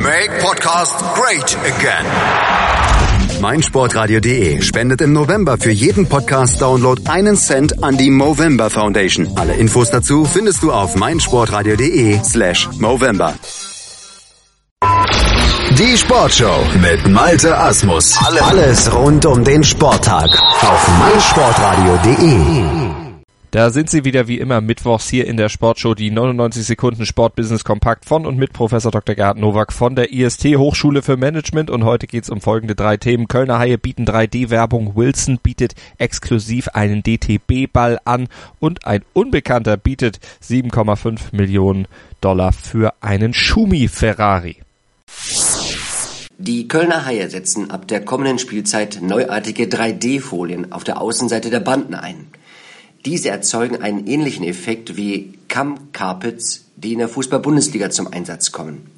Make Podcast great again. meinsportradio.de spendet im November für jeden Podcast-Download 1 Cent an die Movember Foundation. Alle Infos dazu findest du auf meinsportradio.de/Movember. Die Sportshow mit Malte Asmus. Alles rund um den Sporttag auf meinsportradio.de. Da sind sie wieder, wie immer, mittwochs hier in der Sportshow, die 99 Sekunden Sportbusiness kompakt von und mit Professor Dr. Gerhard Nowak von der IST Hochschule für Management, und heute geht's um folgende 3 Themen. Kölner Haie bieten 3D-Werbung, Wilson bietet exklusiv einen DTB-Ball an und ein Unbekannter bietet 7,5 Millionen Dollar für einen Schumi-Ferrari. Die Kölner Haie setzen ab der kommenden Spielzeit neuartige 3D-Folien auf der Außenseite der Banden ein. Diese erzeugen einen ähnlichen Effekt wie Camp Carpets, die in der Fußball-Bundesliga zum Einsatz kommen.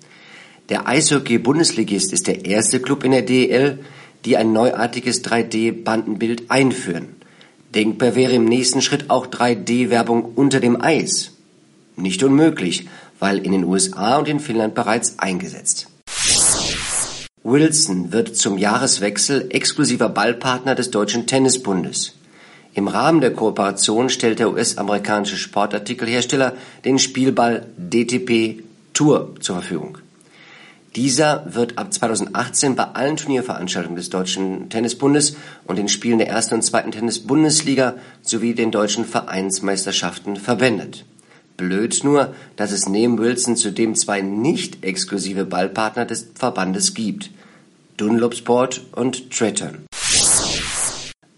Der Eishockey-Bundesligist ist der erste Club in der DEL, die ein neuartiges 3D-Bandenbild einführen. Denkbar wäre im nächsten Schritt auch 3D-Werbung unter dem Eis. Nicht unmöglich, weil in den USA und in Finnland bereits eingesetzt. Wilson wird zum Jahreswechsel exklusiver Ballpartner des Deutschen Tennisbundes. Im Rahmen der Kooperation stellt der US-amerikanische Sportartikelhersteller den Spielball DTP Tour zur Verfügung. Dieser wird ab 2018 bei allen Turnierveranstaltungen des Deutschen Tennisbundes und den Spielen der 1. und 2. Tennis-Bundesliga sowie den deutschen Vereinsmeisterschaften verwendet. Blöd nur, dass es neben Wilson zudem 2 nicht exklusive Ballpartner des Verbandes gibt: Dunlop Sport und Triton.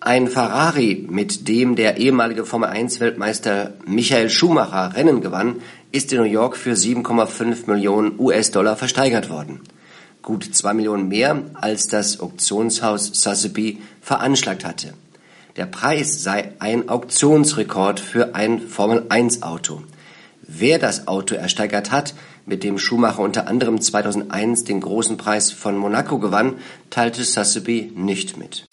Ein Ferrari, mit dem der ehemalige Formel-1-Weltmeister Michael Schumacher Rennen gewann, ist in New York für 7,5 Millionen US-Dollar versteigert worden. Gut 2 Millionen mehr, als das Auktionshaus Sotheby's veranschlagt hatte. Der Preis sei ein Auktionsrekord für ein Formel-1-Auto. Wer das Auto ersteigert hat, mit dem Schumacher unter anderem 2001 den großen Preis von Monaco gewann, teilte Sotheby's nicht mit.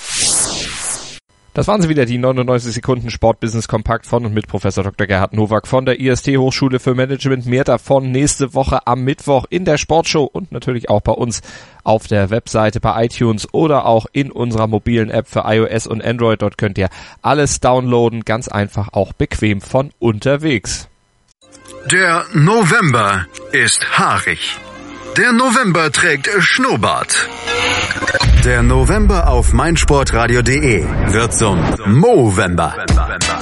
Das waren sie wieder, die 99 Sekunden Sportbusiness kompakt von und mit Professor Dr. Gerhard Nowak von der IST Hochschule für Management. Mehr davon nächste Woche am Mittwoch in der Sportshow und natürlich auch bei uns auf der Webseite, bei iTunes oder auch in unserer mobilen App für iOS und Android. Dort könnt ihr alles downloaden, ganz einfach, auch bequem von unterwegs. Der November ist haarig. Der November trägt Schnurrbart. Der November auf meinsportradio.de wird zum Movember.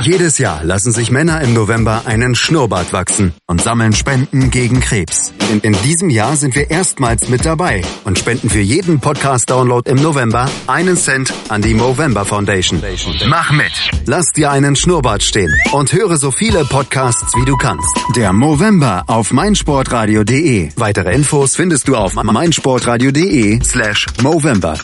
Jedes Jahr lassen sich Männer im November einen Schnurrbart wachsen und sammeln Spenden gegen Krebs. In diesem Jahr sind wir erstmals mit dabei und spenden für jeden Podcast-Download im November 1 Cent an die Movember Foundation. Mach mit! Lass dir einen Schnurrbart stehen und höre so viele Podcasts, wie du kannst. Der Movember auf meinsportradio.de. Weitere Infos findest du auf meinsportradio.de/Movember.